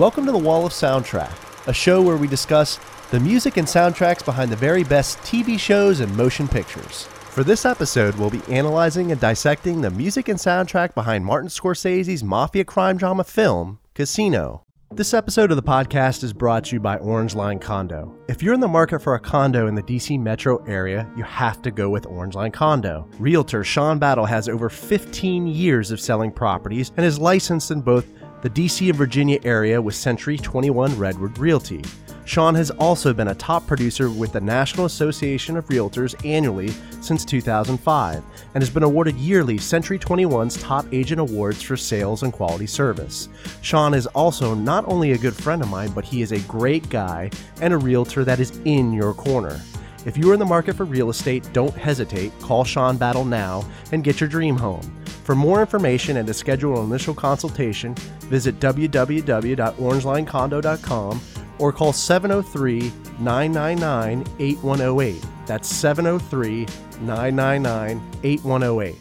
Welcome to the Wall of Soundtrack, a show where we discuss the music and soundtracks behind the very best TV shows and motion pictures. For this episode, we'll be analyzing and dissecting the music and soundtrack behind Martin Scorsese's mafia crime drama film, Casino. This episode of the podcast is brought to you by Orange Line Condo. If you're in the market for a condo in the DC metro area, you have to go with Orange Line Condo. Realtor Sean Battle has over 15 years of selling properties and is licensed in both the DC and Virginia area with Century 21 Redwood Realty. Sean has also been a top producer with the National Association of Realtors annually since 2005 and has been awarded yearly Century 21's Top Agent Awards for sales and quality service. Sean is also not only a good friend of mine, but he is a great guy and a realtor that is in your corner. If you are in the market for real estate, don't hesitate. Call Sean Battle now and get your dream home. For more information and to schedule an initial consultation, visit www.orangelinecondo.com or call 703-999-8108. That's 703-999-8108.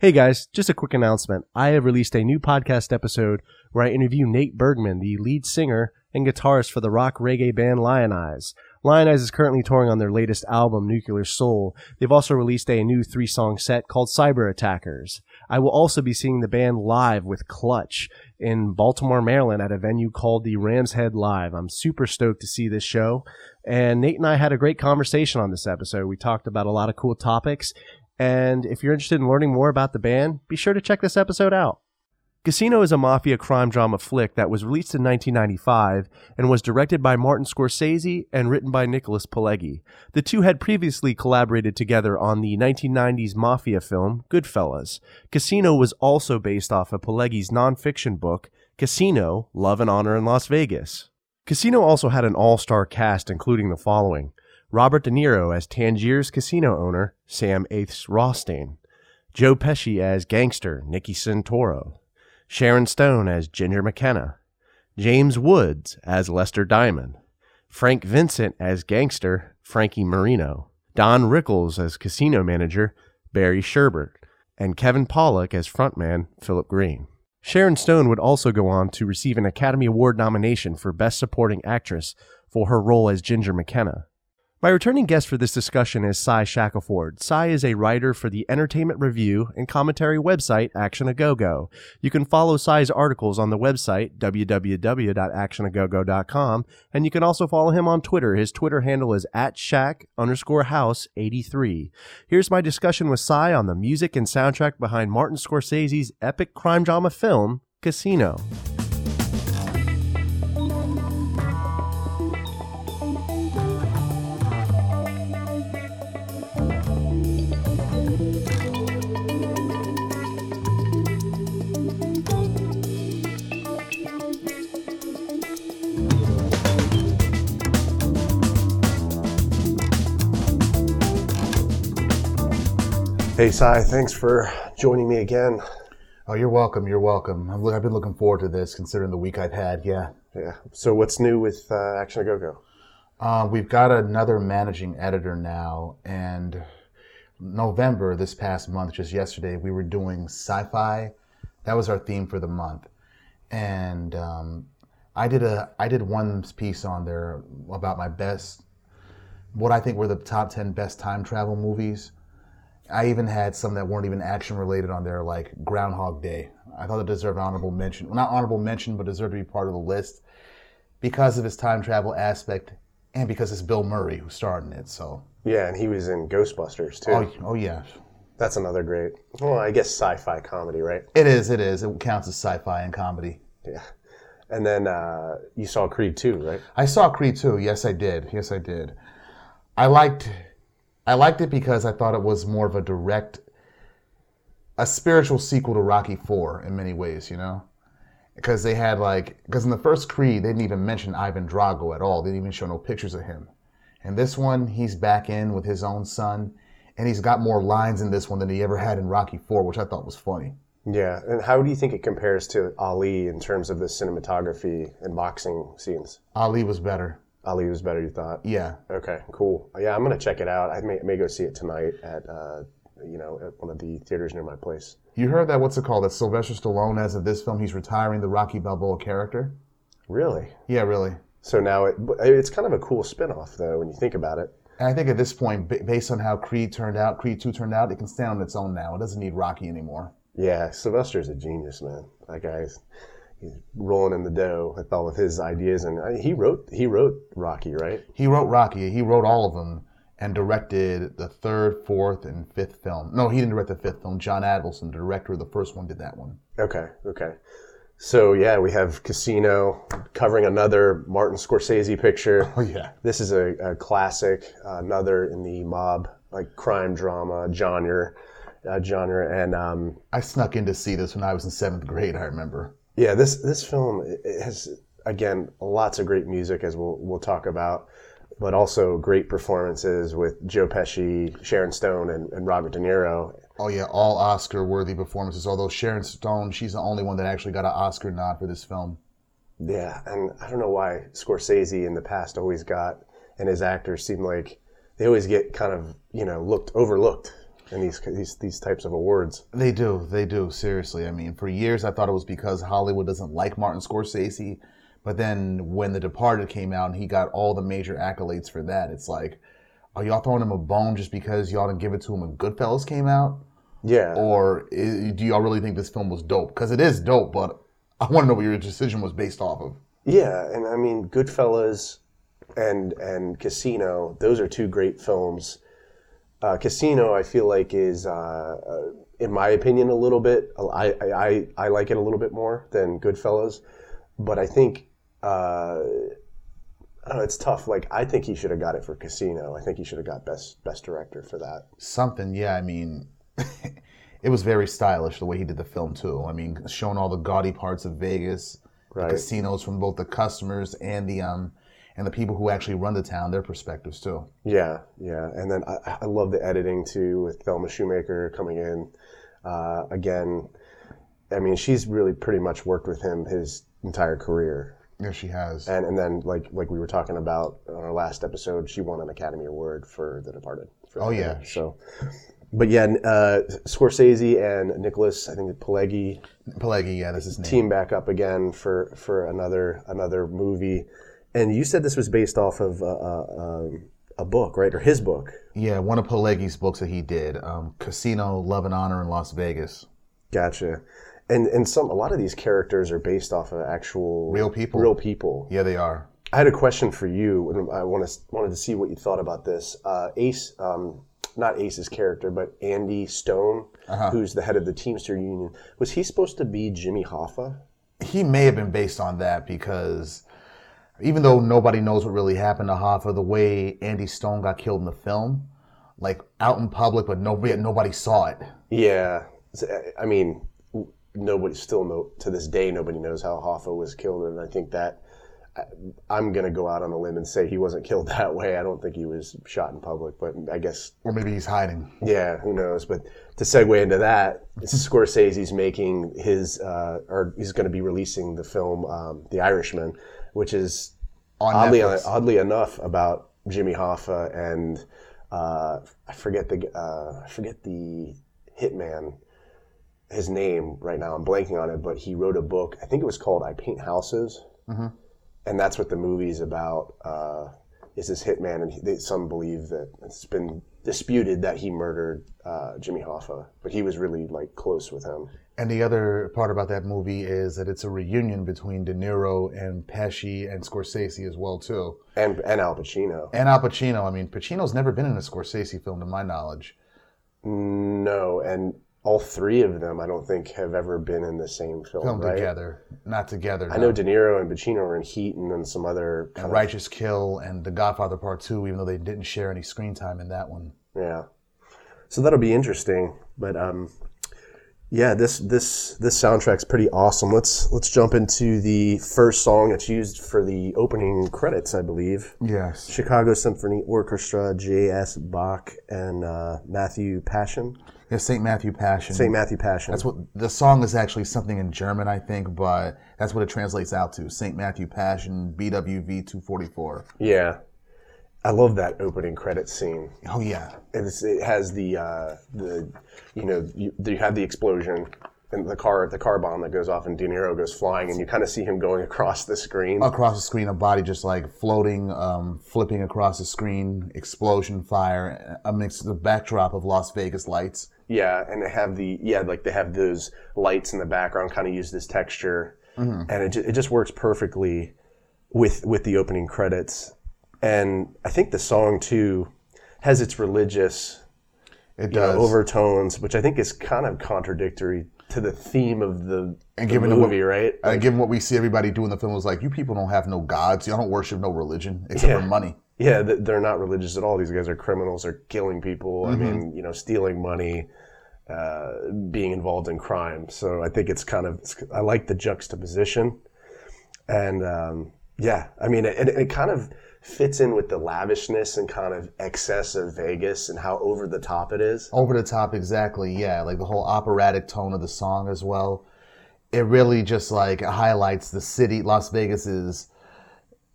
Hey guys, just a quick announcement. I have released a new podcast episode where I interview Nate Bergman, the lead singer and guitarist for the rock reggae band Lion Eyes. Lion Eyes is currently touring on their latest album, Nuclear Soul. They've also released a new 3-song set called Cyber Attackers. I will also be seeing the band live with Clutch in Baltimore, Maryland at a venue called the Ram's Head Live. I'm super stoked to see this show. And Nate and I had a great conversation on this episode. We talked about a lot of cool topics. And if you're interested in learning more about the band, be sure to check this episode out. Casino is a mafia crime drama flick that was released in 1995 and was directed by Martin Scorsese and written by Nicholas Pileggi. The two had previously collaborated together on the 1990s mafia film Goodfellas. Casino was also based off of Pileggi's nonfiction book, Casino: Love and Honor in Las Vegas. Casino also had an all-star cast including the following: Robert De Niro as Tangiers casino owner Sam Ace Rothstein, Joe Pesci as gangster Nicky Santoro, Sharon Stone as Ginger McKenna, James Woods as Lester Diamond, Frank Vincent as gangster Frankie Marino, Don Rickles as casino manager Barry Sherbert, and Kevin Pollak as frontman Philip Green. Sharon Stone would also go on to receive an Academy Award nomination for Best Supporting Actress for her role as Ginger McKenna. My returning guest for this discussion is Cy Shackelford. Cy is a writer for the entertainment review and commentary website Action A Go Go. You can follow Cy's articles on the website www.actionagogo.com, and you can also follow him on Twitter. His Twitter handle is @shack_house83. Here's my discussion with Cy on the music and soundtrack behind Martin Scorsese's epic crime drama film, Casino. Hey, Cy, thanks for joining me again. Oh, you're welcome. You're welcome. I've been looking forward to this, considering the week I've had. Yeah. So what's new with Action A Go Go? We've got another managing editor now, and November, this past month, just yesterday, we were doing sci-fi. That was our theme for the month, and I did one piece on there about what I think were the top 10 best time travel movies. I even had some that weren't even action-related on there, like Groundhog Day. I thought it deserved honorable mention. Well, not honorable mention, but deserved to be part of the list because of his time travel aspect and because it's Bill Murray who starred in it. So yeah, and he was in Ghostbusters, too. Oh yeah. That's another great, well, I guess sci-fi comedy, right? It is. It counts as sci-fi and comedy. Yeah. And then you saw Creed 2, right? I saw Creed 2. Yes, I did. I liked it because I thought it was more of a spiritual sequel to Rocky Four in many ways, you know? Because in the first Creed, they didn't even mention Ivan Drago at all. They didn't even show no pictures of him. And this one, he's back in with his own son, and he's got more lines in this one than he ever had in Rocky Four, which I thought was funny. Yeah, and how do you think it compares to Ali in terms of the cinematography and boxing scenes? Ali was better, you thought? Yeah. Okay, cool. Yeah, I'm going to check it out. I may go see it tonight at at one of the theaters near my place. You heard that Sylvester Stallone, as of this film, he's retiring the Rocky Balboa character? Really? Yeah, really. So now it's kind of a cool spinoff, though, when you think about it. And I think at this point, based on how Creed 2 turned out, it can stand on its own now. It doesn't need Rocky anymore. Yeah, Sylvester's a genius, man. That guy's rolling in the dough with all of his ideas, and he wrote Rocky, right? He wrote Rocky. He wrote all of them and directed the third, fourth, and fifth film. No, he didn't direct the fifth film. John Avildsen, the director of the first one, did that one. Okay. So, yeah, we have Casino covering another Martin Scorsese picture. Oh, yeah. This is a classic, another in the mob, like crime drama genre. And I snuck in to see this when I was in 7th grade, I remember. Yeah, this film, it has, again, lots of great music, as we'll talk about, but also great performances with Joe Pesci, Sharon Stone, and Robert De Niro. Oh, yeah, all Oscar-worthy performances, although Sharon Stone, she's the only one that actually got an Oscar nod for this film. Yeah, and I don't know why Scorsese in the past always got, and his actors seem like they always get kind of, overlooked in these types of awards. They do, seriously. I mean, for years I thought it was because Hollywood doesn't like Martin Scorsese, but then when The Departed came out and he got all the major accolades for that, it's like, are y'all throwing him a bone just because y'all didn't give it to him when Goodfellas came out? Yeah. Or do y'all really think this film was dope? Because it is dope, but I want to know what your decision was based off of. Yeah, and I mean, Goodfellas and Casino, those are two great films. Casino, I feel like, is, in my opinion, a little bit, I like it a little bit more than Goodfellas. But I think... it's tough. Like, I think he should have got it for Casino. I think he should have got best director for that. Something, yeah. I mean, it was very stylish the way he did the film too. I mean, showing all the gaudy parts of Vegas, right. The casinos from both the customers and the people who actually run the town, their perspectives too. Yeah. And then I love the editing too with Thelma Shoemaker coming in again. I mean, she's really pretty much worked with him his entire career. Yeah, she has. And then, like we were talking about on our last episode, she won an Academy Award for The Departed. Yeah. So, but yeah, Scorsese and Nicholas, I think Pileggi. Pileggi, yeah, that's his name. Team back up again for another movie. And you said this was based off of a book, right? Or his book. Yeah, one of Pileggi's books that he did. Casino, Love and Honor in Las Vegas. Gotcha. And a lot of these characters are based off of actual real people. Yeah, they are. I had a question for you, and I wanted to see what you thought about this. Not Ace's character, but Andy Stone, who's the head of the Teamster Union. Was he supposed to be Jimmy Hoffa? He may have been based on that, because even though nobody knows what really happened to Hoffa, the way Andy Stone got killed in the film, like out in public, but nobody saw it. Yeah, I mean. To this day, nobody knows how Hoffa was killed, and I think that I'm going to go out on a limb and say he wasn't killed that way. I don't think he was shot in public, but I guess... Or maybe he's hiding. Yeah, who knows, but to segue into that, Scorsese's making his... he's going to be releasing the film, The Irishman, which is, oddly enough, about Jimmy Hoffa and I forget the hitman... His name right now, I'm blanking on it, but he wrote a book. I think it was called I Paint Houses. Mm-hmm. And that's what the movie's about, is this hitman. And some believe that it's been disputed that he murdered Jimmy Hoffa, but he was really close with him. And the other part about that movie is that it's a reunion between De Niro and Pesci and Scorsese as well, too. And Al Pacino. I mean, Pacino's never been in a Scorsese film, to my knowledge. No, and... All three of them, I don't think, have ever been in the same film, right? Not together. I know De Niro and Pacino were in Heat and then some other... And Righteous Kill and The Godfather Part 2, even though they didn't share any screen time in that one. Yeah. So that'll be interesting. But, this soundtrack's pretty awesome. Let's jump into the first song that's used for the opening credits, I believe. Yes. Chicago Symphony Orchestra, J.S. Bach, and Matthew Passion. Yeah, St. Matthew Passion. That's what the song is, actually something in German, I think, but that's what it translates out to. St. Matthew Passion, BWV 244. Yeah, I love that opening credit scene. Oh yeah, it has the you have the explosion, in the car bomb that goes off and De Niro goes flying, and you kind of see him going across the screen. Across the screen, a body just like floating, flipping across the screen, explosion, fire, amidst the backdrop of Las Vegas lights. Yeah, and they have they have those lights in the background, kind of use this texture, and it just works perfectly with the opening credits. And I think the song too has its religious overtones, which I think is kind of contradictory to the theme of the movie, right? Given what we see everybody do in the film, was like, you people don't have no gods, you don't worship no religion except for money. Yeah, they're not religious at all. These guys are criminals. They're killing people. I mean, stealing money, being involved in crime. So I think I like the juxtaposition, and I mean, it kind of fits in with the lavishness and kind of excess of Vegas and how over the top it is. Over the top, exactly, yeah. Like the whole operatic tone of the song as well. It really just like highlights the city. Las Vegas is,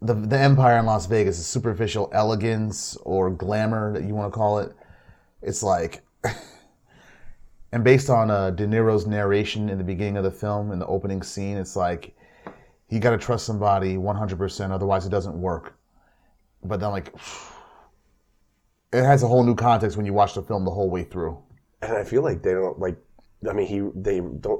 the empire in Las Vegas is superficial elegance or glamour that you want to call it. It's like, and based on De Niro's narration in the beginning of the film, in the opening scene, it's like, you got to trust somebody 100%, otherwise it doesn't work. But then, like, it has a whole new context when you watch the film the whole way through. And I feel like they don't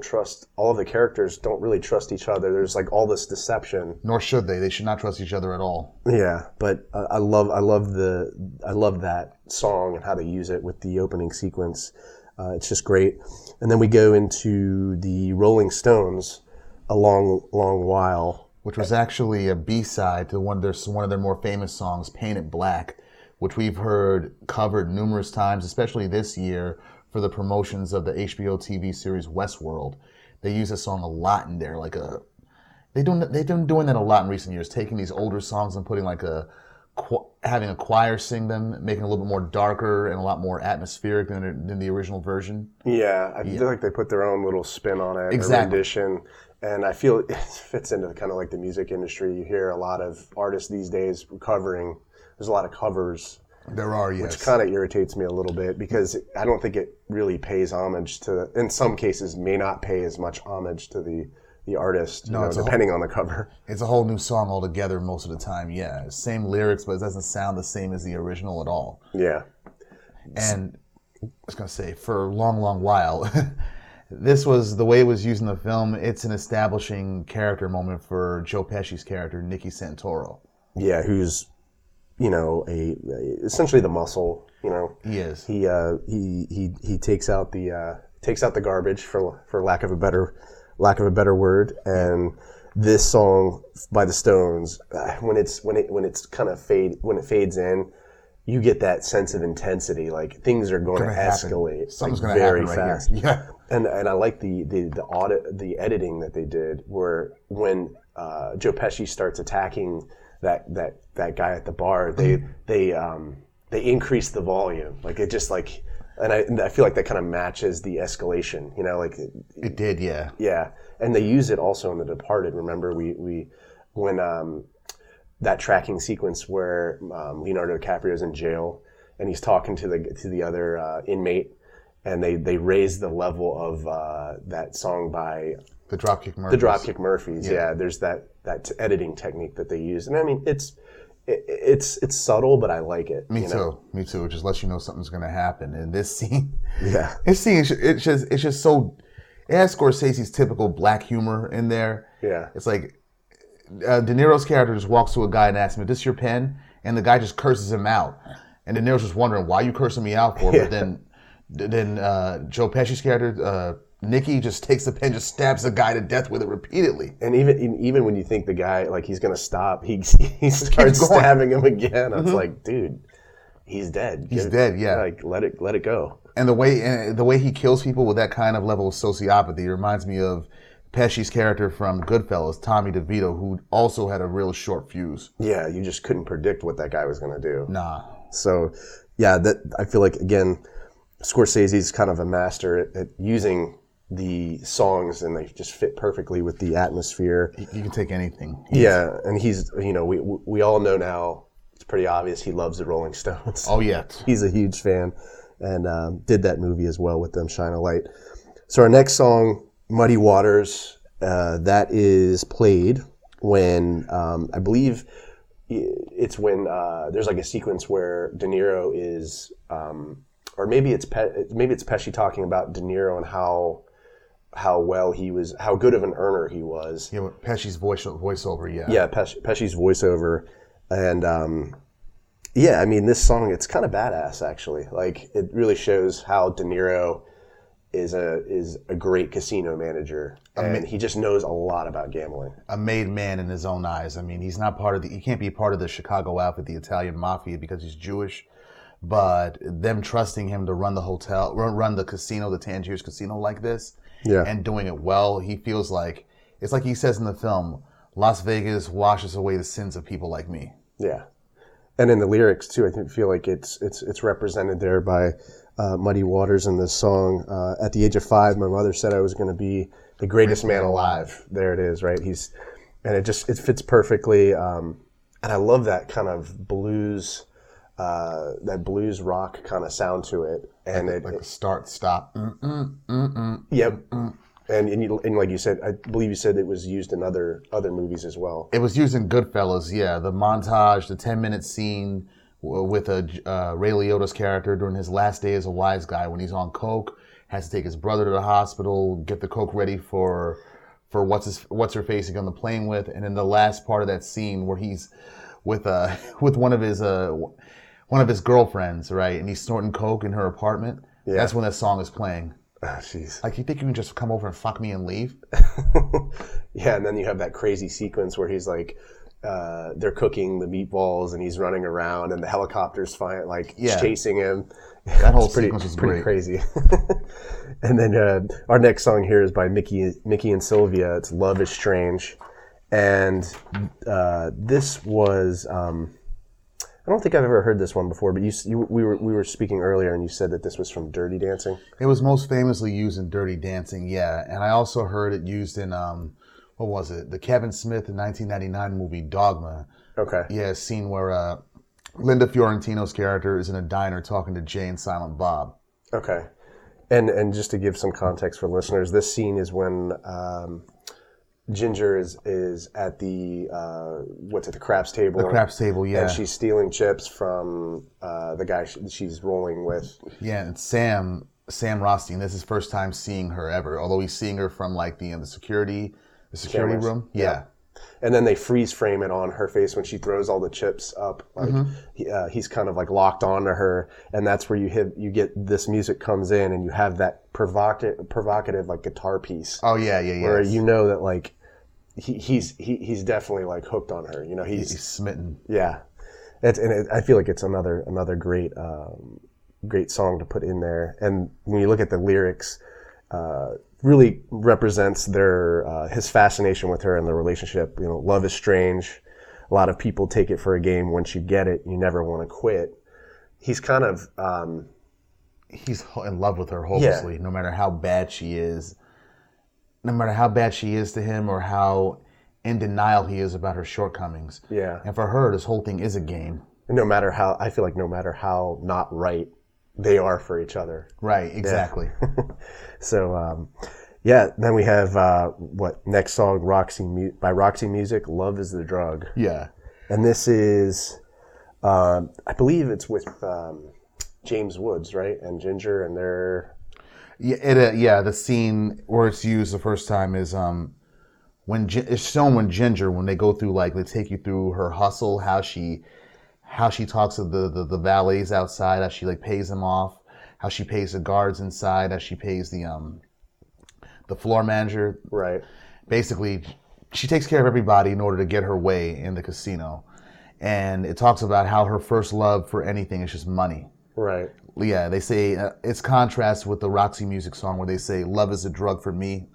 trust, all of the characters don't really trust each other. There's like all this deception. Nor should they. They should not trust each other at all. Yeah, but I love that song and how they use it with the opening sequence. It's just great. And then we go into the Rolling Stones, a long, long while. Which was actually a B-side to one of their more famous songs, Paint It Black, which we've heard covered numerous times, especially this year for the promotions of the HBO TV series Westworld. They use this song a lot in there. They've been doing that a lot in recent years, taking these older songs and putting having a choir sing them, making it a little bit more darker and a lot more atmospheric than the original version. Yeah, I feel like they put their own little spin on it, exactly. A rendition. And I feel it fits into kind of like the music industry. You hear a lot of artists these days covering. There's a lot of covers. There are, yes. Which kind of irritates me a little bit because I don't think it really pays homage to, in some cases, may not pay as much homage to the artist, depending on the cover. It's a whole new song altogether most of the time, yeah. Same lyrics, but it doesn't sound the same as the original at all. Yeah. And I was going to say, for a long, long while... This was the way it was used in the film. It's an establishing character moment for Joe Pesci's character, Nicky Santoro. Yeah, who's, essentially the muscle. He is. He takes out the garbage for lack of a better word. And this song by the Stones, when it fades in, you get that sense of intensity, like things are going to escalate. Something's going to happen right fast. Here. Yeah. And I like the editing that they did, where when Joe Pesci starts attacking that guy at the bar, they increase the volume, like it just like, and I feel like that kind of matches the escalation, it did, yeah. Yeah, and they use it also in The Departed. Remember when that tracking sequence where Leonardo DiCaprio's in jail and he's talking to the other inmate. And they raise the level of that song by the Dropkick Murphys. The Dropkick Murphys, yeah. There's that editing technique that they use, and I mean it's subtle, but I like it. Me too. It just lets you know something's going to happen in this scene. Yeah, this scene it's just so, it has Scorsese's typical black humor in there. Yeah, it's like De Niro's character just walks to a guy and asks him, "Is this your pen?" And the guy just curses him out, and De Niro's just wondering why you cursing me out for, but then. Then Joe Pesci's character, Nicky, just takes the pen, just stabs the guy to death with it repeatedly. And even when you think the guy, like, he's going to stop, he starts stabbing him again. I was like, dude, he's dead. He's dead, yeah. Like, let it go. And the way he kills people with that kind of level of sociopathy reminds me of Pesci's character from Goodfellas, Tommy DeVito, who also had a real short fuse. Yeah, you just couldn't predict what that guy was going to do. Nah. So, yeah, I feel like, again... Scorsese's kind of a master at using the songs, and they just fit perfectly with the atmosphere. You can take anything. Yeah, and he's, we all know now, it's pretty obvious he loves the Rolling Stones. Oh, yeah. He's a huge fan, and did that movie as well with them, Shine a Light. So our next song Muddy Waters, that is played when, I believe it's when there's like a sequence where De Niro is, or maybe it's Pesci talking about De Niro and how good of an earner he was. Yeah, Pesci's voiceover, yeah. Yeah, Pesci's voiceover. And yeah, I mean, this song, it's kind of badass, actually. Like, it really shows how De Niro is a great casino manager, and he just knows a lot about gambling. A made man in his own eyes. I mean, he can't be part of the Chicago outfit, the Italian mafia, because he's Jewish. But them trusting him to run the hotel, run the casino, the Tangiers casino like this, yeah, and doing it well, he feels like, it's like he says in the film, Las Vegas washes away the sins of people like me. Yeah, and in the lyrics too, I feel like it's represented there by. Muddy Waters in this song. At the age of 5, my mother said I was going to be the greatest man alive. There it is, right? It fits perfectly. And I love that kind of blues, that blues rock kind of sound to it. And like a start stop. Yep. Mm-mm. And like you said, I believe you said it was used in other movies as well. It was used in Goodfellas. Yeah, the montage, the 10-minute scene. With Ray Liotta's character during his last day as a wise guy, when he's on coke, has to take his brother to the hospital, get the coke ready for what's her face he's on the plane with, and then the last part of that scene where he's with one of his girlfriends, right, and he's snorting coke in her apartment. Yeah. That's when that song is playing. Oh, jeez. Like, you think you can just come over and fuck me and leave? Yeah, and then you have that crazy sequence where he's like. They're cooking the meatballs, and he's running around, and the helicopter's chasing him. That whole sequence was pretty crazy. And then our next song here is by Mickey and Sylvia. It's "Love Is Strange," and this was I don't think I've ever heard this one before. But we were speaking earlier, and you said that this was from Dirty Dancing. It was most famously used in Dirty Dancing, yeah. And I also heard it used in. What was it? The Kevin Smith 1999 movie Dogma. Okay. Yeah, a scene where Linda Fiorentino's character is in a diner talking to Jay and Silent Bob. Okay. And just to give some context for listeners, this scene is when Ginger is at the the craps table. The craps table, yeah. And she's stealing chips from the guy she's rolling with. Yeah, and Sam Rothstein. This is his first time seeing her ever. Although he's seeing her from like the security. The security room? Yeah. And then they freeze frame it on her face when she throws all the chips up. Like he's kind of like locked onto her, and that's where you get this music comes in, and you have that provocative like guitar piece. Oh yeah. Where you know that like he's definitely like hooked on her. You know he's smitten. Yeah. I feel like it's another great great song to put in there. And when you look at the lyrics. Really represents his fascination with her and the relationship. You know, love is strange. A lot of people take it for a game. Once you get it, you never want to quit. He's kind of he's in love with her hopelessly, yeah. No matter how bad she is. No matter how bad she is to him, or how in denial he is about her shortcomings. Yeah. And for her, this whole thing is a game. And no matter how not right. They are for each other. Right, exactly. Yeah. So, then we have, next song, by Roxy Music, Love is the Drug. Yeah. And this is, I believe it's with James Woods, right? And Ginger, and they're... Yeah, the scene where it's used the first time is it's shown when Ginger, when they go through, like, they take you through her hustle, how she talks to the valets outside, how she like pays them off, how she pays the guards inside, how she pays the floor manager. Right. Basically, she takes care of everybody in order to get her way in the casino. And it talks about how her first love for anything is just money. Right. Yeah, they say it's contrast with the Roxy Music song where they say, love is a drug for me.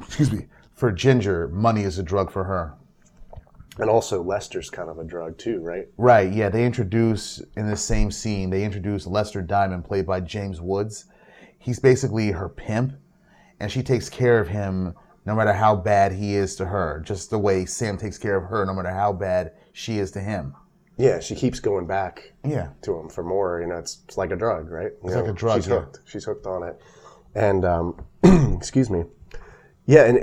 Excuse me. For Ginger, money is a drug for her. And also Lester's kind of a drug too, right? Right, yeah. They introduce, in the same scene, Lester Diamond, played by James Woods. He's basically her pimp, and she takes care of him no matter how bad he is to her, just the way Sam takes care of her no matter how bad she is to him. Yeah, she keeps going back to him for more. You know, it's like a drug, right? It's like a drug, she's hooked on it. And excuse me. Yeah, and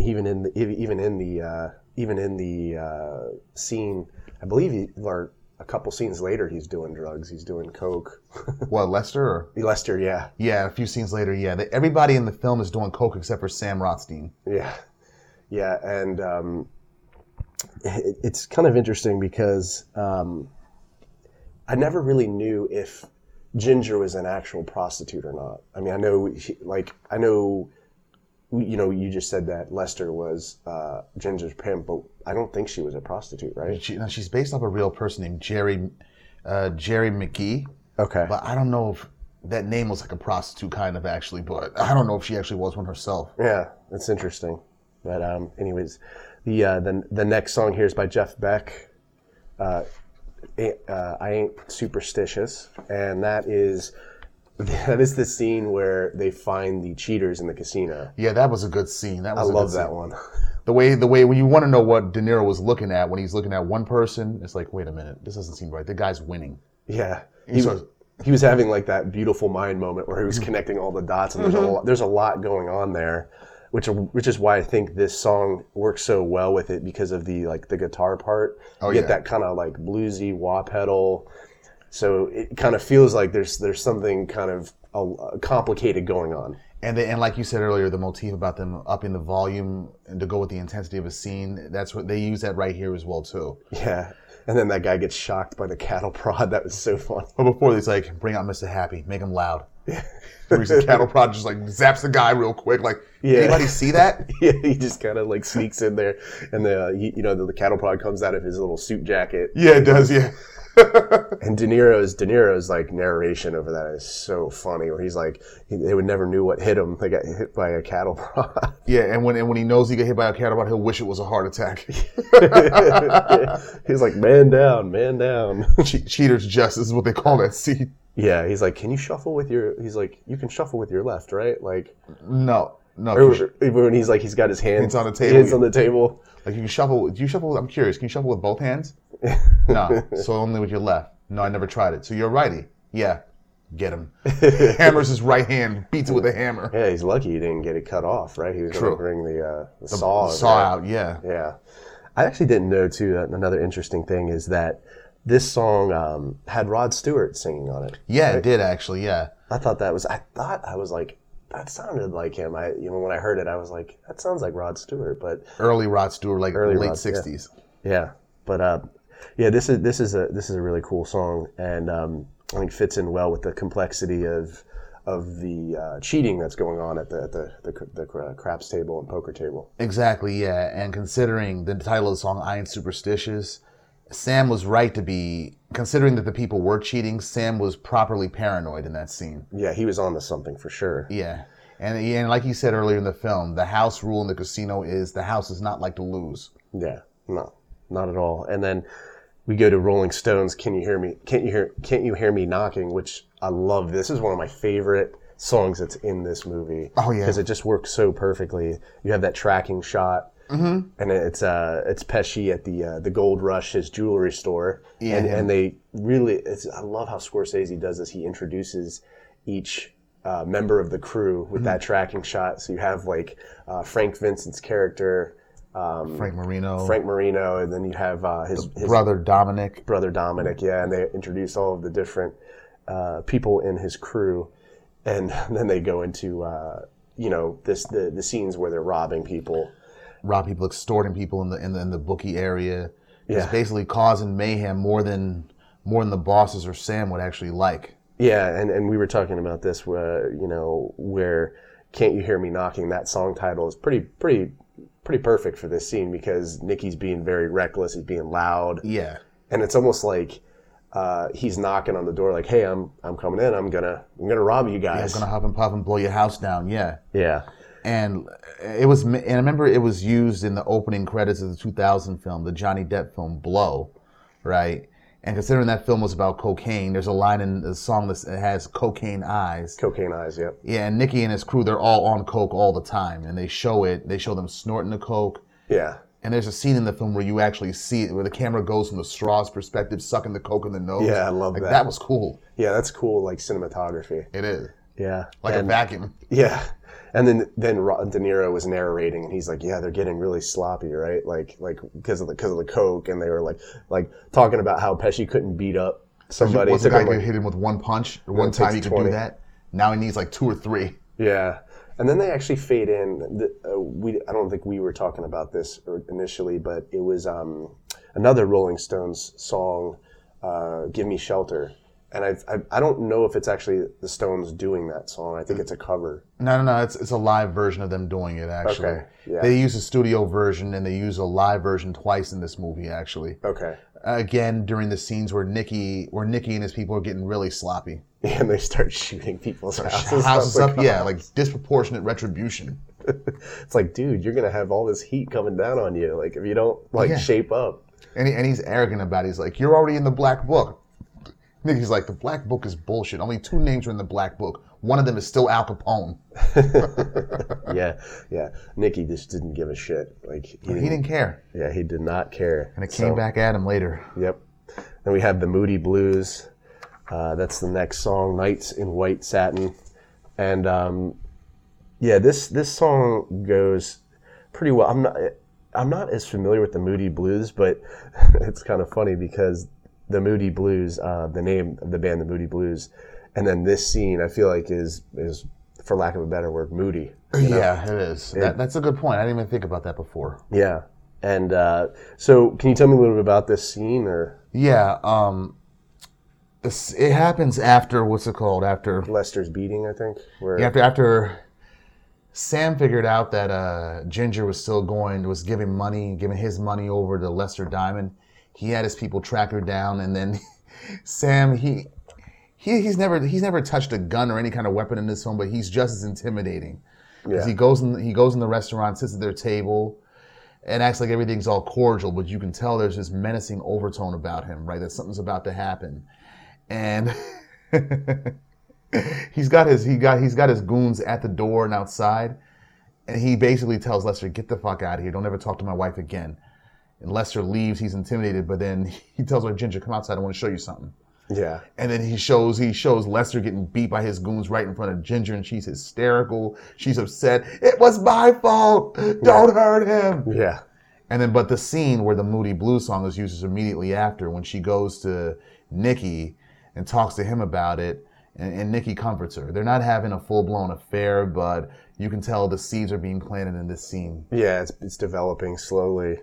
even in the scene, I believe, or a couple scenes later, he's doing drugs. He's doing coke. What, Lester? Or? Lester, yeah. Yeah, a few scenes later, yeah. Everybody in the film is doing coke except for Sam Rothstein. Yeah, yeah, and it's kind of interesting because I never really knew if Ginger was an actual prostitute or not. I mean, I know. You know, you just said that Lester was Ginger's pimp, but I don't think she was a prostitute, right? She's based off a real person named Geri McGee. Okay. But I don't know if that name was like a prostitute kind of actually, but I don't know if she actually was one herself. Yeah, that's interesting. But anyways, the next song here is by Jeff Beck, I Ain't Superstitious, and that is the scene where they find the cheaters in the casino. Yeah, that was a good scene. I love that one. The way when you want to know what De Niro was looking at, when he's looking at one person, it's like, wait a minute, this doesn't seem right. The guy's winning. Yeah. He was having like that beautiful mind moment where he was connecting all the dots, and there's a lot going on there, which is why I think this song works so well with it because of the guitar part. Oh, you get that kind of like bluesy wah pedal. So it kind of feels like there's something kind of complicated going on. And like you said earlier, the motif about them upping the volume and to go with the intensity of a scene, that's what they use that right here as well too. Yeah, and then that guy gets shocked by the cattle prod. That was so funny. But before he's like, bring out Mr. Happy, make him loud. Yeah. The cattle prod just like zaps the guy real quick. Like, yeah. Anybody see that? Yeah, he just kind of like sneaks in there, and the cattle prod comes out of his little suit jacket. Yeah, it does. Yeah. And De Niro's like narration over that is so funny, where he's like, they would never knew what hit him. They got hit by a cattle prod. Yeah, and when he knows he got hit by a cattle prod, he'll wish it was a heart attack. He's like, man down. Cheaters justice is what they call that scene. Yeah, he's like, you can shuffle with your left, right? Like, no. When he's like, he's got his hands on the table. Hands on the table. Like, you can shuffle. Do you shuffle? I'm curious. Can you shuffle with both hands? No, so only with your left. No, I never tried it. So you're righty. Yeah, get him. Hammers his right hand, beats it with a hammer. Yeah, he's lucky he didn't get it cut off, right? He was going to bring the saw out. Yeah, yeah. I actually didn't know too. Another interesting thing is that this song had Rod Stewart singing on it. Yeah, right? It did actually. Yeah, I thought I was like. That sounded like him. When I heard it, I was like, that sounds like Rod Stewart, but early Rod Stewart, like early late '60s. Yeah, yeah. But yeah, this is a really cool song, and I think fits in well with the complexity of the cheating that's going on at the craps table and poker table. Exactly. Yeah, and considering the title of the song, "I Ain't Superstitious," Sam was right to be, considering that the people were cheating, Sam was properly paranoid in that scene. Yeah, he was onto something for sure. Yeah. And like you said earlier in the film, the house rule in the casino is the house is not like to lose. Yeah, no, not at all. And then we go to Rolling Stones, Can't You Hear Me Knocking, which I love. This is one of my favorite songs that's in this movie. Oh, yeah. Because it just works so perfectly. You have that tracking shot. Mm-hmm. And it's Pesci at the Gold Rush, his jewelry store, and they really. I love how Scorsese does this. He introduces each member of the crew with that tracking shot. So you have like Frank Vincent's character, Frank Marino, and then you have his brother Dominic. Yeah, and they introduce all of the different people in his crew, and then they go into the scenes where they're robbing people, extorting people in the bookie area. Yeah. It's basically causing mayhem more than the bosses or Sam would actually like. Yeah, and we were talking about this, where Can't You Hear Me Knocking? That song title is pretty perfect for this scene because Nicky's being very reckless. He's being loud. Yeah, and it's almost like he's knocking on the door, like, "Hey, I'm coming in. I'm gonna rob you guys. Yeah, I'm gonna hop and pop and blow your house down." Yeah. Yeah. And I remember it was used in the opening credits of the 2000 film, the Johnny Depp film Blow, right? And considering that film was about cocaine, there's a line in the song that has cocaine eyes. Cocaine eyes, yep. Yeah, and Nicky and his crew, they're all on coke all the time, and they show it. They show them snorting the coke. Yeah. And there's a scene in the film where you actually see it, where the camera goes from the straw's perspective, sucking the coke in the nose. Yeah, I love that. That was cool. Yeah, that's cool, like cinematography. It is. Yeah. Like a vacuum. Yeah. And then Rod De Niro was narrating, and he's like, "Yeah, they're getting really sloppy, right? Like because of the coke." And they were like talking about how Pesci couldn't beat up somebody. One guy could hit him with one punch, or one time he could do that. Now he needs like two or three. Yeah. And then they actually fade in. I don't think we were talking about this initially, but it was another Rolling Stones song, "Give Me Shelter." And I don't know if it's actually the Stones doing that song. I think it's a cover. No. It's a live version of them doing it, actually. Okay. Yeah. They use a studio version, and they use a live version twice in this movie, actually. Okay. Again, during the scenes where Nicky and his people are getting really sloppy. Yeah, and they start shooting people's houses up. Yeah, like disproportionate retribution. It's like, dude, you're going to have all this heat coming down on you, like, if you don't shape up. And he's arrogant about it. He's like, "You're already in the black book." He's like, "The black book is bullshit. Only two names are in the black book. One of them is still Al Capone." Yeah. Nicky just didn't give a shit. Like he didn't care. Yeah, he did not care. And it came back at him later. Yep. Then we have the Moody Blues. That's the next song, "Nights in White Satin," and this song goes pretty well. I'm not as familiar with the Moody Blues, but it's kind of funny because the Moody Blues, the name of the band, the Moody Blues, and then this scene, I feel like is for lack of a better word, moody. You know? Yeah, it is. That's a good point. I didn't even think about that before. Yeah, and so can you tell me a little bit about this scene? Or yeah, it happens after after Lester's beating, I think. After Sam figured out that Ginger was giving his money over to Lester Diamond. He had his people track her down, and then Sam, he's never touched a gun or any kind of weapon in this film, but he's just as intimidating. Because he goes in the restaurant, sits at their table, and acts like everything's all cordial, but you can tell there's this menacing overtone about him, right? That something's about to happen, and he's got his goons at the door and outside, and he basically tells Lester, "Get the fuck out of here! Don't ever talk to my wife again." And Lester leaves, he's intimidated, but then he tells her, "Ginger, come outside, I want to show you something." Yeah. And then he shows Lester getting beat by his goons right in front of Ginger, and she's hysterical. She's upset. "It was my fault. Don't hurt him." Yeah. And then, but the scene where the Moody Blues song is used is immediately after, when she goes to Nicky and talks to him about it, and Nicky comforts her. They're not having a full-blown affair, but you can tell the seeds are being planted in this scene. Yeah, it's developing slowly.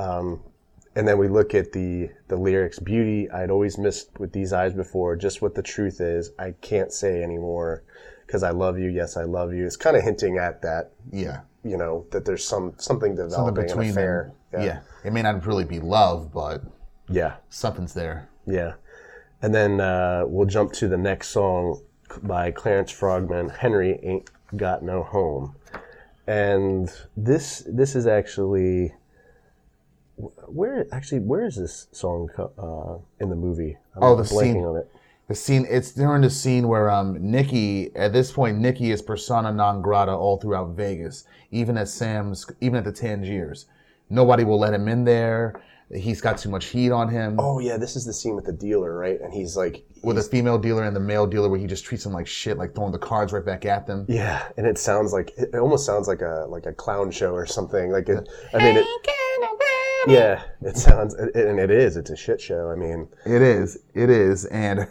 And then we look at the lyrics. "Beauty, I'd always missed with these eyes before. Just what the truth is, I can't say anymore. Because I love you, yes, I love you." It's kind of hinting at that. Yeah. You know, that there's something developing, something between an affair. Them. Yeah. It may not really be love, but something's there. Yeah. And then we'll jump to the next song by Clarence Frogman, "Henry Ain't Got No Home." And this is actually... Where is this song in the movie? The scene. It's during the scene where Nicky is persona non grata all throughout Vegas. Even at the Tangiers, nobody will let him in there. He's got too much heat on him. Oh yeah, this is the scene with the dealer, right? And he's like with a female dealer and the male dealer, where he just treats them like shit, like throwing the cards right back at them. Yeah, and it almost sounds like a clown show or something. Like it, I mean it. Yeah, it sounds, and it is. It's a shit show. I mean, it is, and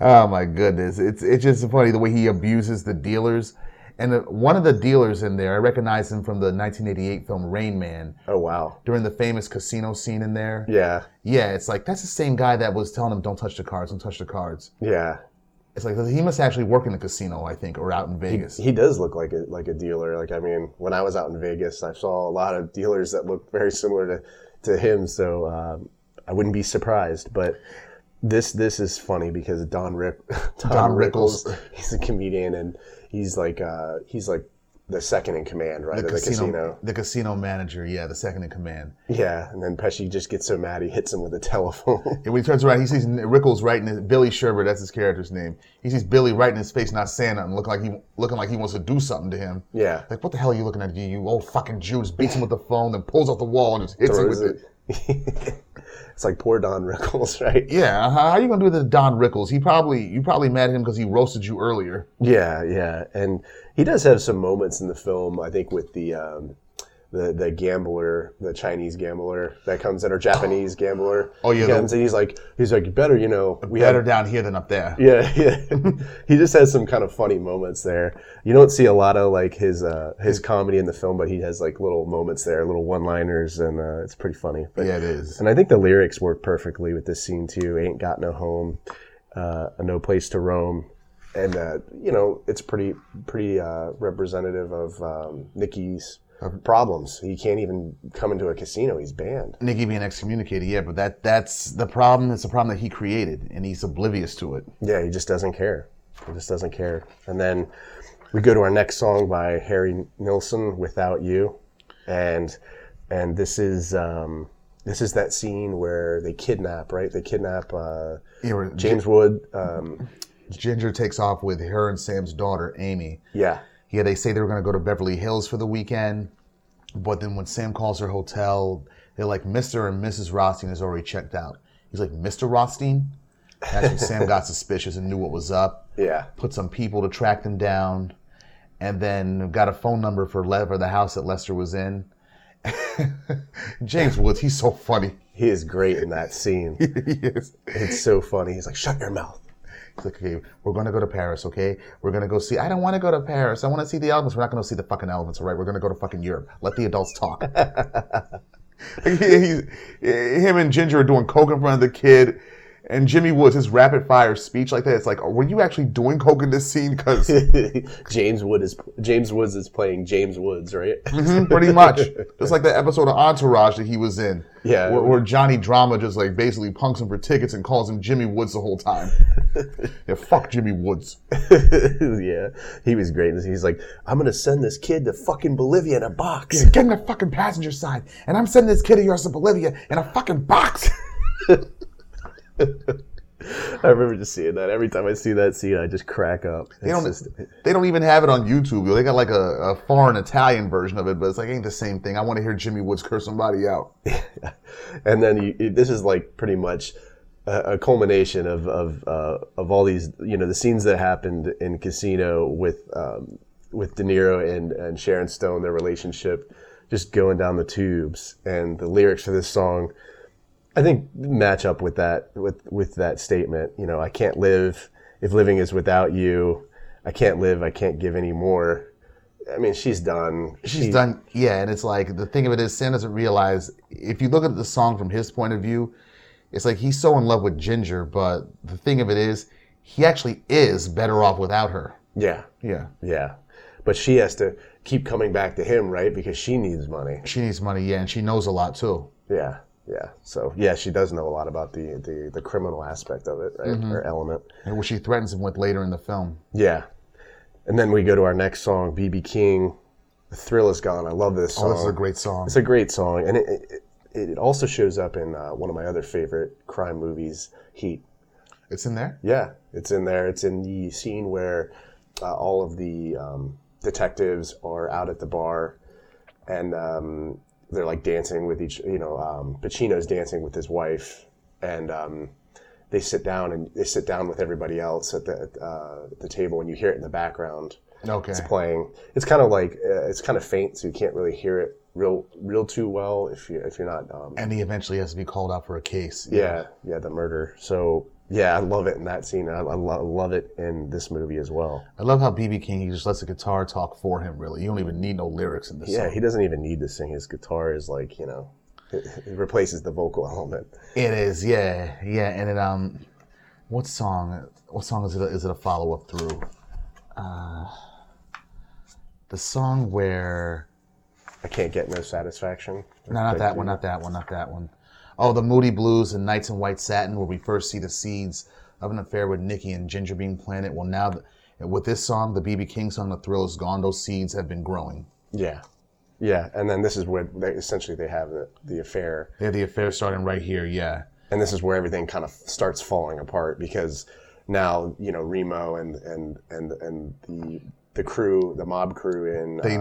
oh my goodness, it's just funny the way he abuses the dealers. And one of the dealers in there, I recognize him from the 1988 film Rain Man. Oh wow! During the famous casino scene in there. Yeah. It's like that's the same guy that was telling him, "Don't touch the cards, don't touch the cards." Yeah. It's like he must actually work in the casino, I think, or out in Vegas. He does look like a dealer. Like, I mean, when I was out in Vegas, I saw a lot of dealers that looked very similar to him. So I wouldn't be surprised. But this is funny because Don Rickles, he's a comedian, and he's like the second in command, right? The casino manager, yeah, the second in command. Yeah, and then Pesci just gets so mad he hits him with a telephone. And when he turns around, he sees Rickles right in his... Billy Sherbert, that's his character's name. He sees Billy right in his face, not saying nothing, looking like he wants to do something to him. Yeah. Like, "What the hell are you looking at, you old fucking Jews?" Beats him with the phone, then pulls off the wall and just hits him with it. It's like poor Don Rickles, right? Yeah. How are you going to do this to Don Rickles? You probably mad at him because he roasted you earlier. Yeah. And he does have some moments in the film, I think, with the gambler, the Chinese gambler that comes in, or Japanese gambler. Oh yeah, and he's like, better, you know, we better had, down here than up there. Yeah. He just has some kind of funny moments there. You don't see a lot of like his comedy in the film, but he has like little moments there, little one-liners, and it's pretty funny. But, yeah, it is. And I think the lyrics work perfectly with this scene too. Ain't got no home, no place to roam. And you know, it's pretty representative of Nicky's problems. He can't even come into a casino. He's banned. Nicky being excommunicated, yeah, but that's the problem. It's a problem that he created, and he's oblivious to it. Yeah, he just doesn't care. And then we go to our next song by Harry Nilsson, "Without You," and this is that scene where they kidnap, right? They kidnap James Wood. Ginger takes off with her and Sam's daughter, Amy. Yeah. Yeah, they say they were going to go to Beverly Hills for the weekend, but then when Sam calls her hotel, they're like, Mr. and Mrs. Rothstein is already checked out. He's like, Mr. Rothstein? That's when Sam got suspicious and knew what was up. Yeah. Put some people to track them down, and then got a phone number for the house that Lester was in. James Woods, he's so funny. He is great in that scene. He is. It's so funny. He's like, shut your mouth. It's like, okay, we're going to go to Paris, okay? We're going to go see... I don't want to go to Paris. I want to see the elements. We're not going to see the fucking elements, all right? We're going to go to fucking Europe. Let the adults talk. Him and Ginger are doing coke in front of the kid. And Jimmy Woods, his rapid-fire speech like that, it's like, were you actually doing coke in this scene? Because James Woods is playing James Woods, right? Mm-hmm, pretty much. It's like that episode of Entourage that he was in. Yeah. Where Johnny Drama just like basically punks him for tickets and calls him Jimmy Woods the whole time. Yeah, fuck Jimmy Woods. Yeah, he was great. He's like, I'm going to send this kid to fucking Bolivia in a box. Yeah, get in the fucking passenger side. And I'm sending this kid of yours to Bolivia in a fucking box. I remember just seeing that. Every time I see that scene, I just crack up. They don't even have it on YouTube. They got like a foreign Italian version of it, but it's like, ain't the same thing. I want to hear Jimmy Woods curse somebody out. And then this is like pretty much a culmination of all these, you know, the scenes that happened in Casino with De Niro and Sharon Stone, their relationship just going down the tubes, and the lyrics for this song, I think, match up with that with that statement. You know, I can't live if living is without you. I can't live. I can't give any more. I mean, she's done. She's done. Yeah, and it's like, the thing of it is, Sam doesn't realize. If you look at the song from his point of view, it's like he's so in love with Ginger, but the thing of it is, he actually is better off without her. Yeah. But she has to keep coming back to him, right? Because she needs money. Yeah, and she knows a lot too. Yeah. So, yeah, she does know a lot about the criminal aspect of it, right? Mm-hmm. Her element. And what she threatens him with later in the film. Yeah. And then we go to our next song, B.B. King, The Thrill Is Gone. I love this song. Oh, this is a great song. And it also shows up in one of my other favorite crime movies, Heat. It's in there? Yeah, it's in there. It's in the scene where all of the detectives are out at the bar, and... they're like dancing with each, you know, Pacino's dancing with his wife, and they sit down with everybody else at the table, and you hear it in the background. Okay. It's playing. It's kind of like, it's kind of faint, so you can't really hear it real too well if you're not. And he eventually has to be called out for a case. Yeah, the murder. So yeah, I love it in that scene. I love it in this movie as well. I love how B.B. King, he just lets the guitar talk for him, really. You don't even need no lyrics in this song. Yeah, he doesn't even need to sing. His guitar is like, you know, it replaces the vocal element. It is, yeah. Yeah, and it, what song is it? Is it a follow-up through? The song where... I Can't Get No Satisfaction. No, not that one. Oh, the Moody Blues and Nights in White Satin, where we first see the seeds of an affair with Nicky and Ginger being planted. Well, now with this song, the B.B. King song, The Thrill Is Gone, those seeds have been growing. Yeah. And then this is where they have the affair. They have the affair starting right here, yeah. And this is where everything kind of starts falling apart, because now, you know, Remo and the crew, the mob crew, they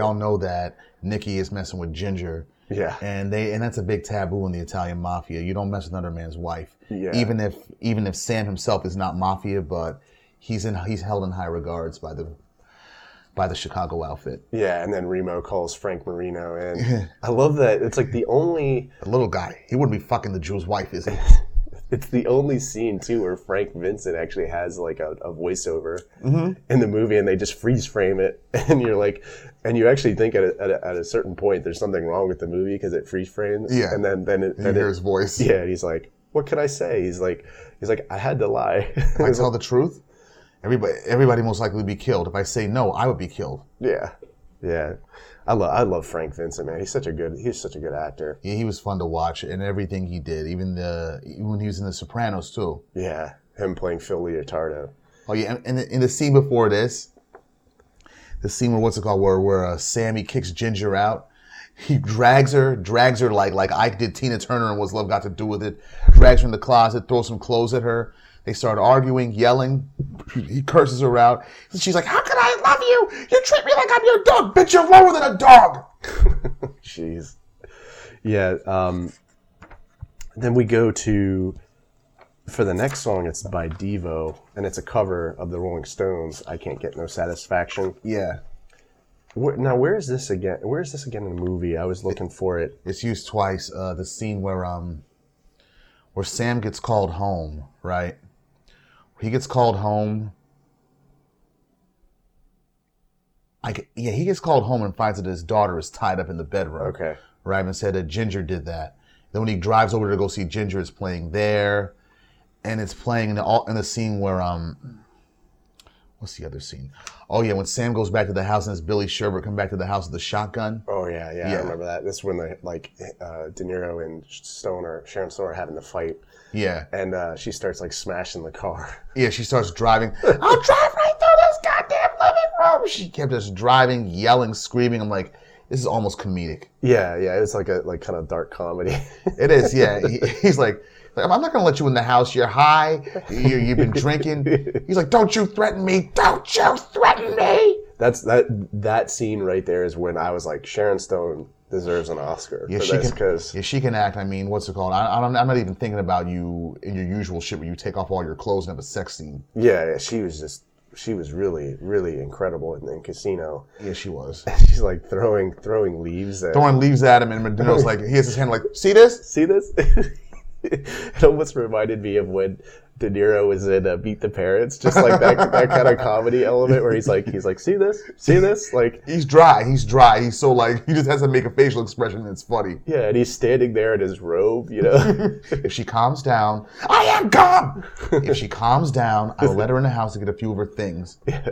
all know that Nicky is messing with Ginger. Yeah. And that's a big taboo in the Italian mafia. You don't mess with another man's wife. Yeah. Even if Sam himself is not mafia, but he's held in high regards by the Chicago outfit. Yeah, and then Remo calls Frank Marino in. I love that. It's like the only... The little guy. He wouldn't be fucking the Jew's wife, is he? It's the only scene, too, where Frank Vincent actually has, like, a voiceover in the movie, and they just freeze frame it, and you're like... And you actually think at a certain point there's something wrong with the movie because it freeze frames. Yeah. And then you hear his voice. Yeah, and he's like, what could I say? He's like, I had to lie. If I tell the truth? Everybody most likely would be killed. If I say no, I would be killed. Yeah, yeah. I love Frank Vincent, man. He's such a good actor. Yeah, he was fun to watch in everything he did. Even when he was in The Sopranos too. Yeah, him playing Phil Leotardo. Oh yeah, and in the scene before this, the scene where Sammy kicks Ginger out. He drags her like Ike did Tina Turner and What's Love Got to Do with It. Drags her in the closet, throws some clothes at her. They start arguing, yelling. He curses her out. She's like, how can I love you? You treat me like I'm your dog. Bitch, you're lower than a dog. Jeez. Yeah. Then we go to, for the next song, it's by Devo. And it's a cover of the Rolling Stones, I Can't Get No Satisfaction. Yeah. Now, where is this again? Where is this again in the movie? I was looking for it. It's used twice. The scene where Sam gets called home, right? He gets called home. He gets called home and finds that his daughter is tied up in the bedroom. Okay. Right, and said that Ginger did that. Then when he drives over to go see Ginger, it's playing there, and it's playing in the scene where what's the other scene? Oh yeah, when Sam goes back to the house and it's Billy Sherbert come back to the house with the shotgun. Oh yeah, I remember that. That's when De Niro and Sharon Stone are having the fight. Yeah. And she starts, like, smashing the car. Yeah, she starts driving. I'll drive right through this goddamn living room. She kept just driving, yelling, screaming. I'm like, this is almost comedic. Yeah. It's like kind of dark comedy. It is, yeah. He's like, I'm not going to let you in the house. You're high. You've been drinking. He's like, don't you threaten me. Don't you threaten me. That scene right there is when I was like, Sharon Stone deserves an Oscar for this, because she can act. I mean, what's it called? I'm not even thinking about you in your usual shit where you take off all your clothes and have a sex scene. Yeah, she was really, really incredible in Casino. Yeah, she was. She's like throwing leaves at him. Throwing leaves at him, and Medino's like, he has his hand like, see this? See this? It almost reminded me of when De Niro was in Beat the Parents, just like that kind of comedy element where he's like, see this, like he's dry. He's so like he just has to make a facial expression and it's funny. Yeah, and he's standing there in his robe, you know. If she calms down, I am calm. If she calms down, I'll let her in the house to get a few of her things. Yeah.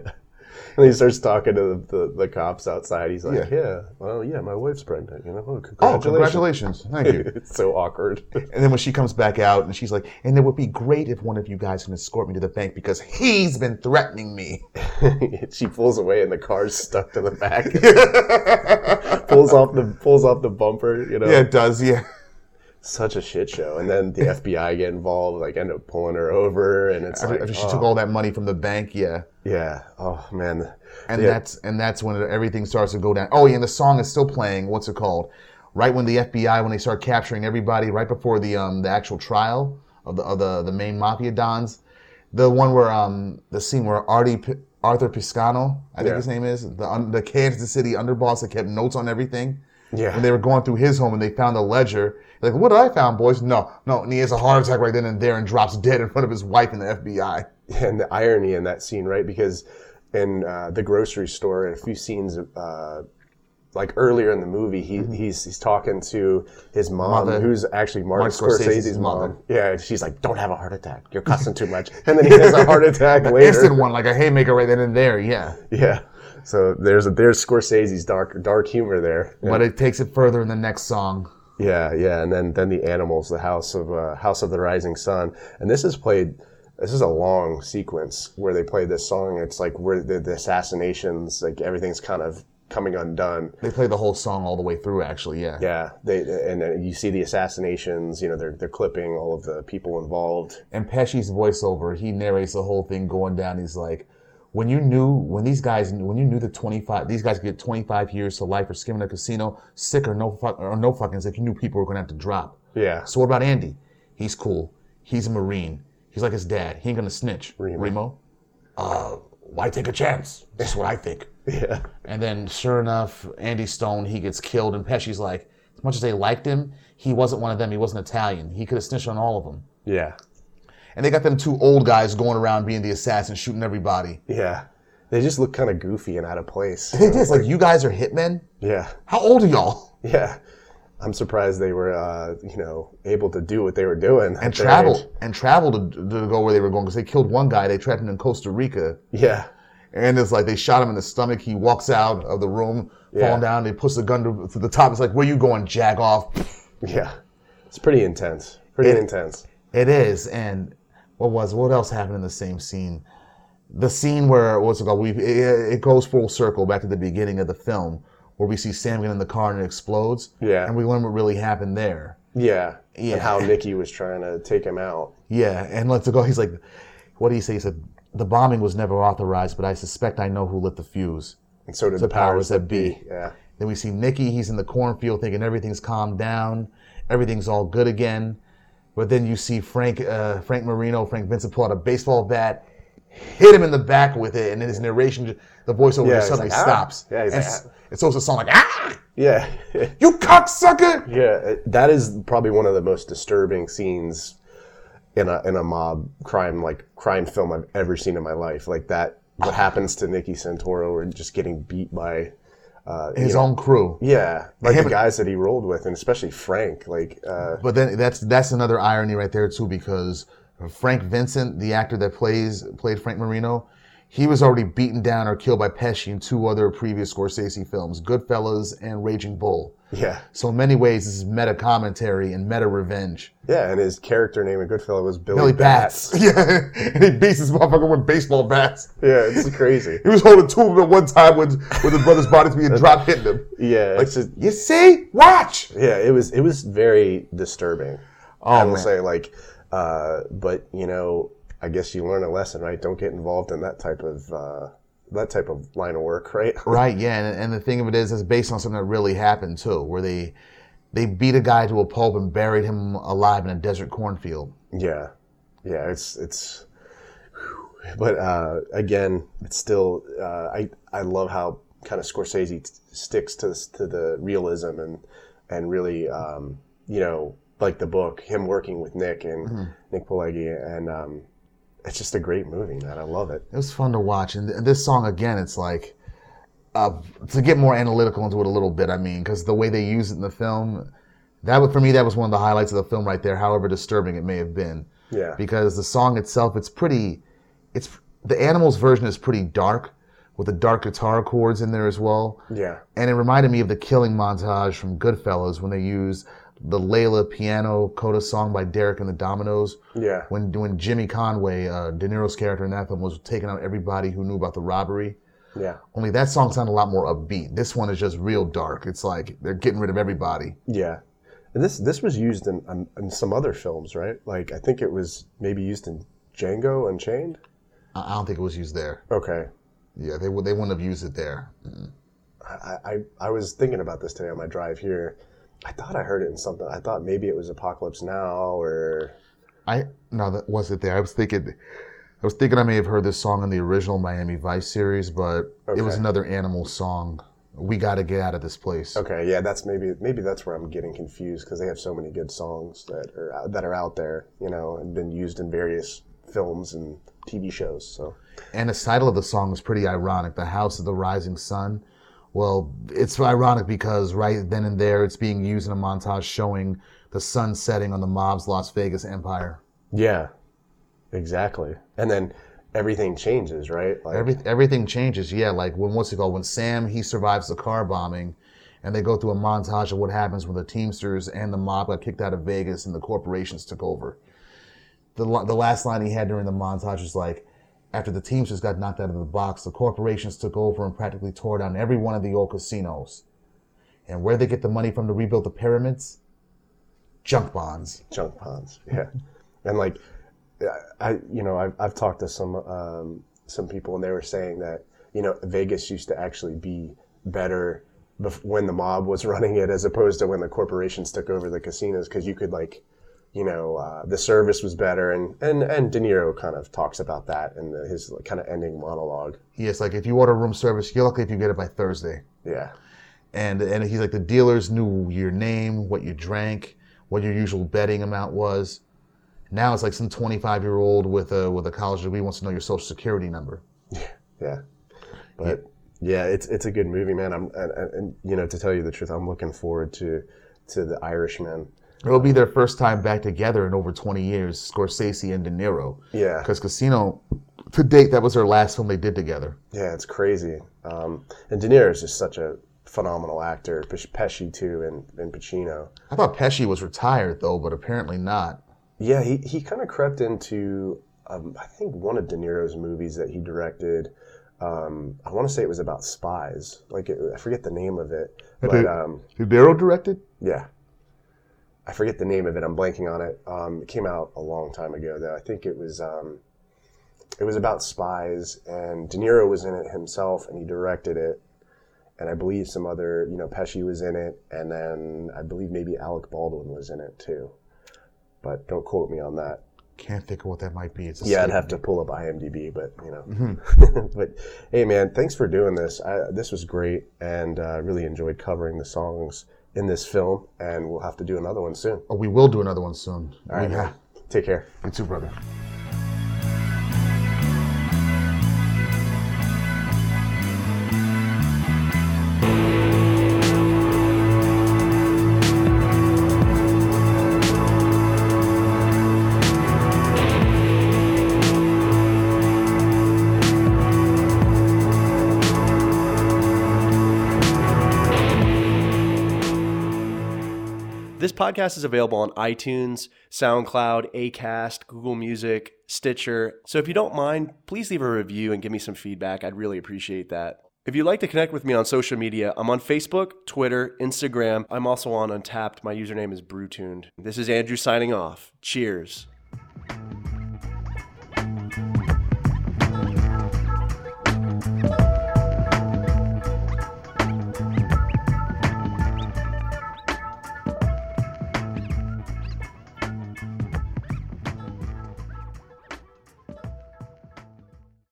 And he starts talking to the cops outside. He's like, yeah, my wife's pregnant. You know, congratulations. Thank you. It's so awkward. And then when she comes back out and she's like, and it would be great if one of you guys can escort me to the bank because he's been threatening me. She pulls away and the car's stuck to the back. pulls off the bumper, you know. Yeah, it does, yeah. Such a shit show. And then the FBI get involved, like end up pulling her over, and it's after she took all that money from the bank, yeah. Yeah. Oh man. And that's when everything starts to go down. Oh yeah, and the song is still playing, what's it called? Right when the FBI, when they start capturing everybody, right before the actual trial of the main mafia dons. The one where the scene where Arthur Piscano, I think his name is, the Kansas City underboss that kept notes on everything. Yeah. And they were going through his home and they found a ledger. Like, what did I found, boys? No. And he has a heart attack right then and there and drops dead in front of his wife and the FBI. And the irony in that scene, right? Because in the grocery store, in a few scenes, like earlier in the movie, he's talking to his mother, who's actually Martin Scorsese's mom. Yeah, she's like, don't have a heart attack. You're cussing too much. And then he has a heart attack later. Instant one, like a haymaker right then and there, yeah. Yeah. So there's Scorsese's dark humor there. Yeah. But it takes it further in the next song. Yeah, and then the animals, the House of the Rising Sun, and this is a long sequence where they play this song. It's like where the assassinations, like everything's kind of coming undone. They play the whole song all the way through, actually. Yeah. Yeah, and you see the assassinations. You know, they're clipping all of the people involved. And Pesci's voiceover, he narrates the whole thing going down. He's like, when you knew the 25, these guys get 25 years to life for skimming a casino, sick or no fucking sick, you knew people were going to have to drop. Yeah. So what about Andy? He's cool. He's a Marine. He's like his dad. He ain't going to snitch. Remo? Why take a chance? That's what I think. Yeah. And then sure enough, Andy Stone, he gets killed, and Pesci's like, as much as they liked him, he wasn't one of them. He wasn't Italian. He could have snitched on all of them. Yeah. And they got them two old guys going around being the assassins, shooting everybody. Yeah. They just look kind of goofy and out of place. It is. Like, you guys are hitmen? Yeah. How old are y'all? Yeah. I'm surprised they were, able to do what they were doing. And travel to go where they were going, because they killed one guy. They trapped him in Costa Rica. Yeah. And it's like they shot him in the stomach. He walks out of the room, falling down. They push the gun to the top. It's like, where you going, jag off? Yeah. It's pretty intense. It is. And... What else happened in the same scene? The scene where, it goes full circle back to the beginning of the film, where we see Sam get in the car and it explodes. Yeah. And we learn what really happened there. Yeah. Yeah. And how Nicky was trying to take him out. Yeah. And let's go, he's like, what did he say? He said, the bombing was never authorized, but I suspect I know who lit the fuse. And so did the powers that be. Yeah. Then we see Nicky, he's in the cornfield thinking everything's calmed down, everything's all good again. But then you see Frank Vincent pull out a baseball bat, hit him in the back with it, and then his narration, the voiceover just suddenly stops. Yeah, it's also a song like, ah! Yeah. You cocksucker! Yeah, that is probably one of the most disturbing scenes in a mob crime film I've ever seen in my life. Like that, what happens to Nicky Santoro, and just getting beat by... his own crew. Yeah. Like the guys that he rolled with, and especially Frank. But then that's another irony right there too, because Frank Vincent, the actor that played Frank Marino, he was already beaten down or killed by Pesci in two other previous Scorsese films, Goodfellas and Raging Bull. Yeah. So in many ways, this is meta commentary and meta revenge. Yeah, and his character name in Goodfellas was Billy Bats. Yeah, and he beats this motherfucker with baseball bats. Yeah, it's crazy. He was holding two of them at one time with his brother's bodies being dropped, hitting him. Yeah, you see, watch. Yeah, it was very disturbing. Oh, I will say, but I guess you learn a lesson, right? Don't get involved in that type of line of work, right? Right, yeah, and the thing of it is, it's based on something that really happened too, where they beat a guy to a pulp and buried him alive in a desert cornfield. Yeah, yeah, it's. But again, it's still I love how kind of Scorsese sticks to the realism and really like the book, him working with Nick and Nick Pileggi and. It's just a great movie, man. I love it. It was fun to watch. And this song, again, it's like, to get more analytical into it a little bit, I mean, because the way they use it in the film, for me, that was one of the highlights of the film right there, however disturbing it may have been. Yeah. Because the song itself, the Animals version is pretty dark, with the dark guitar chords in there as well. Yeah. And it reminded me of the killing montage from Goodfellas when they used the Layla piano coda song by Derek and the Dominoes. Yeah. When Jimmy Conway, De Niro's character in that film, was taking out everybody who knew about the robbery. Yeah. Only that song sounded a lot more upbeat. This one is just real dark. It's like they're getting rid of everybody. Yeah. And this was used in some other films, right? Like I think it was maybe used in Django Unchained? I don't think it was used there. Okay. Yeah, they wouldn't have used it there. Mm. I was thinking about this today on my drive here. I thought I heard it in something. I thought maybe it was Apocalypse Now or... that wasn't there. I was thinking I may have heard this song in the original Miami Vice series, but It was another animal song. We got to get out of this place. Okay, yeah, that's maybe that's where I'm getting confused, because they have so many good songs that are out there, and been used in various films and TV shows. So, and the title of the song is pretty ironic, The House of the Rising Sun. Well, it's ironic because right then and there it's being used in a montage showing the sun setting on the mob's Las Vegas empire. Yeah, exactly. And then everything changes, right? Like, everything changes, yeah. Like when Sam, he survives the car bombing, and they go through a montage of what happens when the Teamsters and the mob got kicked out of Vegas and the corporations took over. The last line he had during the montage was like, after the Teamsters got knocked out of the box, the corporations took over and practically tore down every one of the old casinos. And where they get the money from to rebuild the pyramids? Junk bonds. Junk bonds, yeah. And I've talked to some some people, and they were saying that, you know, Vegas used to actually be better when the mob was running it as opposed to when the corporations took over the casinos, because you could, like, you know, the service was better, and De Niro kind of talks about that in his kind of ending monologue. Yes, like, if you order room service, you're lucky if you get it by Thursday. Yeah. And he's like, the dealers knew your name, what you drank, what your usual betting amount was. Now it's like some 25-year-old with a college degree wants to know your social security number. Yeah. But yeah, it's a good movie, man. And you know, to tell you the truth, I'm looking forward to The Irishman. It'll be their first time back together in over 20 years, Scorsese and De Niro. Yeah. Because Casino, to date, that was their last film they did together. Yeah, it's crazy. And De Niro is just such a phenomenal actor. Pesci, too, and Pacino. I thought Pesci was retired, though, but apparently not. Yeah, he kind of crept into, I think, one of De Niro's movies that he directed. I want to say it was about spies. Like, I forget the name of it. But, De Niro directed? Yeah. I forget the name of it. I'm blanking on it. It came out a long time ago, though. I think it was about spies, and De Niro was in it himself, and he directed it. And I believe some other, you know, Pesci was in it, and then I believe maybe Alec Baldwin was in it too. But don't quote me on that. Can't think of what that might be. I'd have to pull up IMDb, but you know. Mm-hmm. But hey, man, thanks for doing this. This was great, and I really enjoyed covering the songs in this film, and we'll have to do another one soon. Oh, we will do another one soon. All right, man. Take care. You too, brother. This podcast is available on iTunes, SoundCloud, Acast, Google Music, Stitcher. So if you don't mind, please leave a review and give me some feedback. I'd really appreciate that. If you'd like to connect with me on social media, I'm on Facebook, Twitter, Instagram. I'm also on Untappd. My username is Brewtuned. This is Andrew signing off. Cheers.